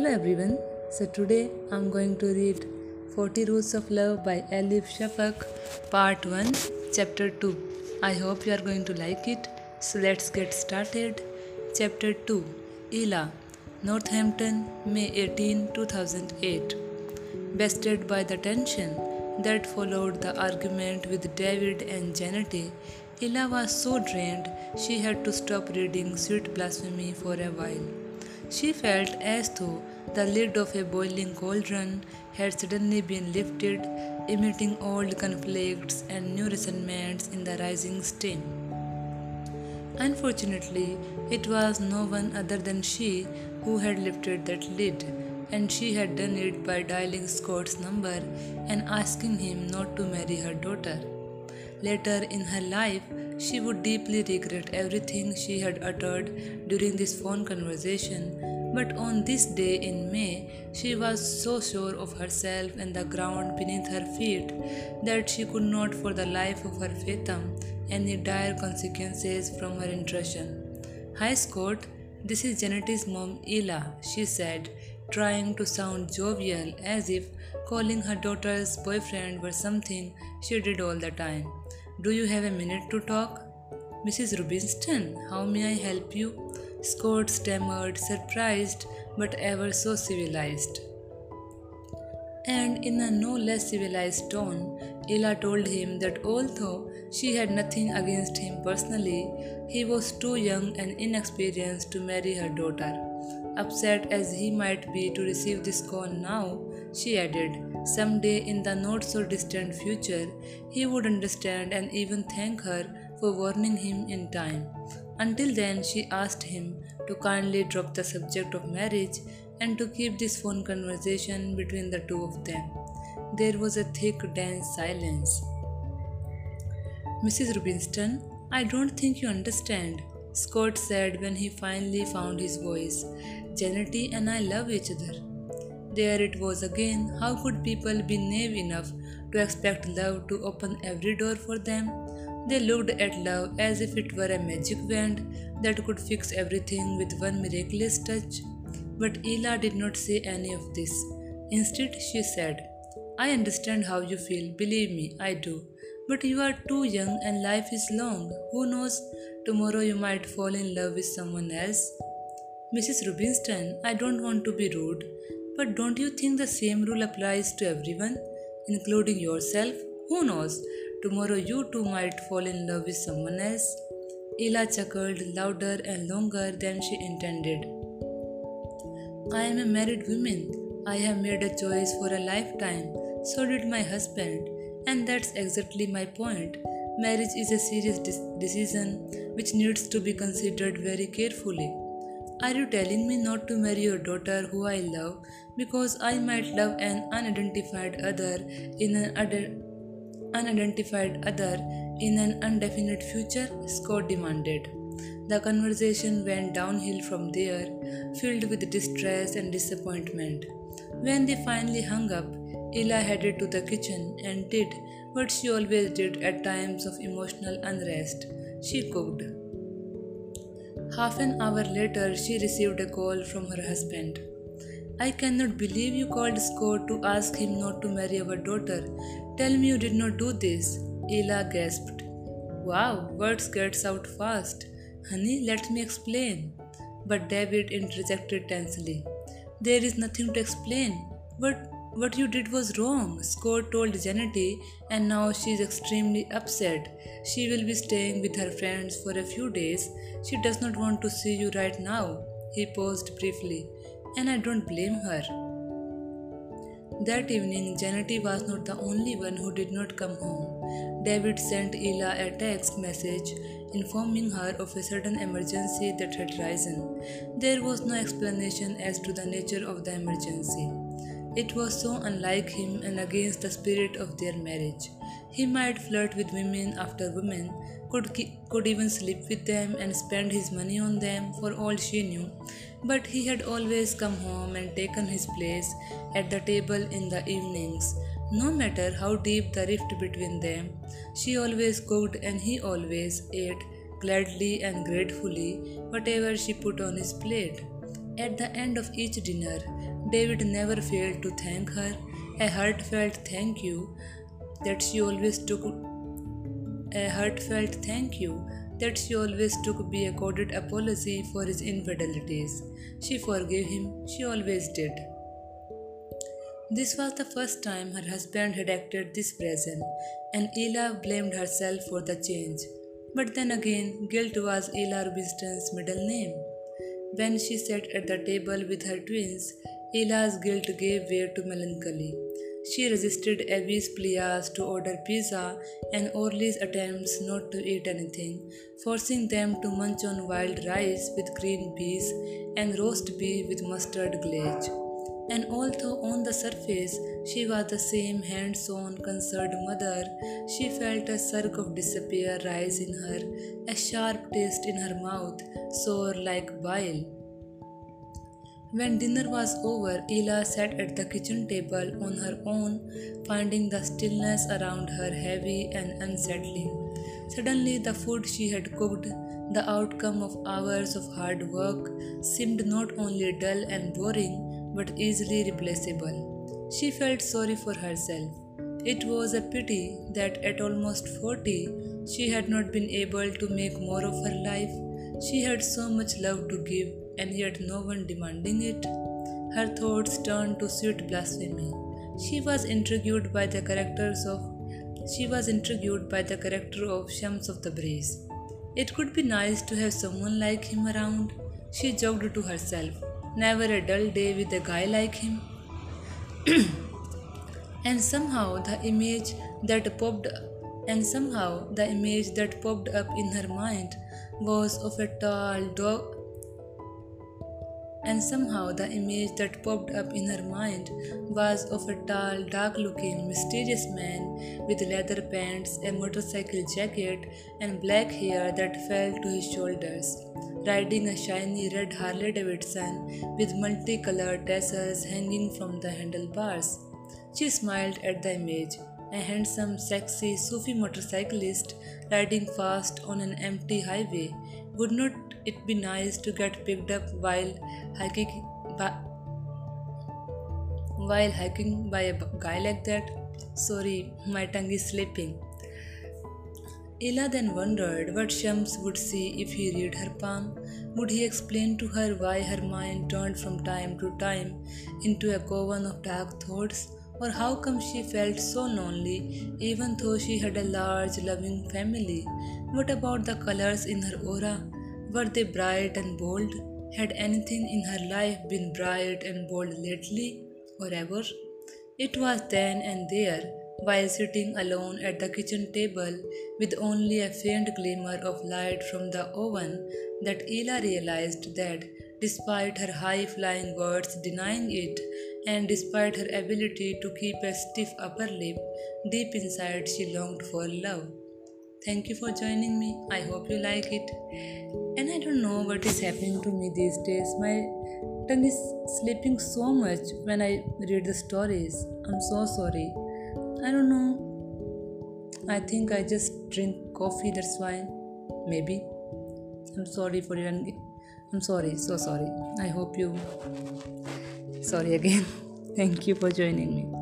Hello everyone, so today I'm going to read 40 Rules of Love by Elif Shafak, Part 1, Chapter 2. I hope you are going to like it, so let's get started. Chapter 2, Ella, Northampton, May 18, 2008. Bested by the tension that followed the argument with David and Jennette, Ella was so drained she had to stop reading Sweet Blasphemy for a while. She felt as though the lid of a boiling cauldron had suddenly been lifted, emitting old conflicts and new resentments in the rising steam. Unfortunately, it was no one other than she who had lifted that lid, and she had done it by dialing Scott's number and asking him not to marry her daughter. Later in her life, she would deeply regret everything she had uttered during this phone conversation, but on this day in May, she was so sure of herself and the ground beneath her feet that she could not for the life of her fathom any dire consequences from her intrusion. "Hi Scott, this is Jennette's mom Ella," she said, trying to sound jovial as if calling her daughter's boyfriend were something she did all the time. "Do you have a minute to talk?" "Mrs. Rubinston, how may I help you?" Scott stammered, surprised but ever so civilized. And in a no less civilized tone, Ella told him that although she had nothing against him personally, he was too young and inexperienced to marry her daughter. Upset as he might be to receive this call now, she added, someday in the not so distant future, he would understand and even thank her for warning him in time. Until then, she asked him to kindly drop the subject of marriage and to keep this phone conversation between the two of them. There was a thick, dense silence. "Mrs. Rubinston, I don't think you understand," Scott said when he finally found his voice. "Jennette and I love each other." There it was again. How could people be naive enough to expect love to open every door for them? They looked at love as if it were a magic wand that could fix everything with one miraculous touch. But Ella did not say any of this. Instead, she said, "I understand how you feel, believe me, I do. But you are too young and life is long. Who knows, tomorrow you might fall in love with someone else." "Mrs. Rubinston, I don't want to be rude, but don't you think the same rule applies to everyone, including yourself? Who knows, tomorrow you too might fall in love with someone else." Ella chuckled louder and longer than she intended. "I am a married woman. I have made a choice for a lifetime. So did my husband. And that's exactly my point. Marriage is a serious decision which needs to be considered very carefully. Are you telling me not to marry your daughter who I love because I might love an unidentified other in an indefinite future?" Scott demanded. The conversation went downhill from there, filled with distress and disappointment. When they finally hung up, Ella headed to the kitchen and did what she always did at times of emotional unrest. She cooked. Half an hour later, she received a call from her husband. "I cannot believe you called Scott to ask him not to marry our daughter. Tell me you did not do this," Ella gasped. "Wow, words get out fast. Honey, let me explain." But David interjected tensely. "There is nothing to explain. What you did was wrong. Scott told Jennette and now she is extremely upset. She will be staying with her friends for a few days. She does not want to see you right now." He paused briefly. "And I don't blame her." That evening, Jennette was not the only one who did not come home. David sent Ella a text message informing her of a certain emergency that had arisen. There was no explanation as to the nature of the emergency. It was so unlike him and against the spirit of their marriage. He might flirt with women after women, could even sleep with them and spend his money on them for all she knew, but he had always come home and taken his place at the table in the evenings. No matter how deep the rift between them, she always cooked and he always ate gladly and gratefully whatever she put on his plate. At the end of each dinner, David never failed to thank her, a heartfelt thank you that she always took be a coded apology for his infidelities. She forgave him, she always did. This was the first time her husband had acted this present, and Ella blamed herself for the change. But then again, guilt was Ella Rubinstein's middle name. When she sat at the table with her twins, Ella's guilt gave way to melancholy. She resisted Abby's pleas to order pizza and Orly's attempts not to eat anything, forcing them to munch on wild rice with green peas and roast beef with mustard glaze. And although on the surface she was the same hands-on, concerned mother, she felt a surge of despair rise in her, a sharp taste in her mouth, sore like bile. When dinner was over, Ella sat at the kitchen table on her own, finding the stillness around her heavy and unsettling. Suddenly, the food she had cooked, the outcome of hours of hard work, seemed not only dull and boring, but easily replaceable. She felt sorry for herself. It was a pity that at almost 40, she had not been able to make more of her life. She had so much love to give, and yet no one demanding it. Her thoughts turned to Sweet Blasphemy. She was intrigued by the character of Shams of Tabriz. It could be nice to have someone like him around, she joked to herself. Never a dull day with a guy like him. And somehow the image that popped up in her mind was of a tall dog. And somehow the image that popped up in her mind was of a tall, dark-looking, mysterious man with leather pants, a motorcycle jacket, and black hair that fell to his shoulders, riding a shiny red Harley Davidson with multicolored tassels hanging from the handlebars. She smiled at the image, a handsome, sexy Sufi motorcyclist riding fast on an empty highway. Would not it be nice to get picked up while hiking by a guy like that? Sorry, my tongue is slipping. Ella then wondered what Shams would see if he read her palm. Would he explain to her why her mind turned from time to time into a cavern of dark thoughts? Or how come she felt so lonely even though she had a large, loving family? What about the colors in her aura? Were they bright and bold? Had anything in her life been bright and bold lately or ever? It was then and there, while sitting alone at the kitchen table with only a faint glimmer of light from the oven, that Ella realized that, despite her high-flying words denying it, and despite her ability to keep a stiff upper lip, deep inside she longed for love. Thank you for joining me. I hope you like it. And I don't know what is happening to me these days. My tongue is slipping so much when I read the stories. I'm so sorry. I don't know. I think I just drink coffee, that's why. Maybe. I'm sorry. I hope you... Sorry again. Thank you for joining me.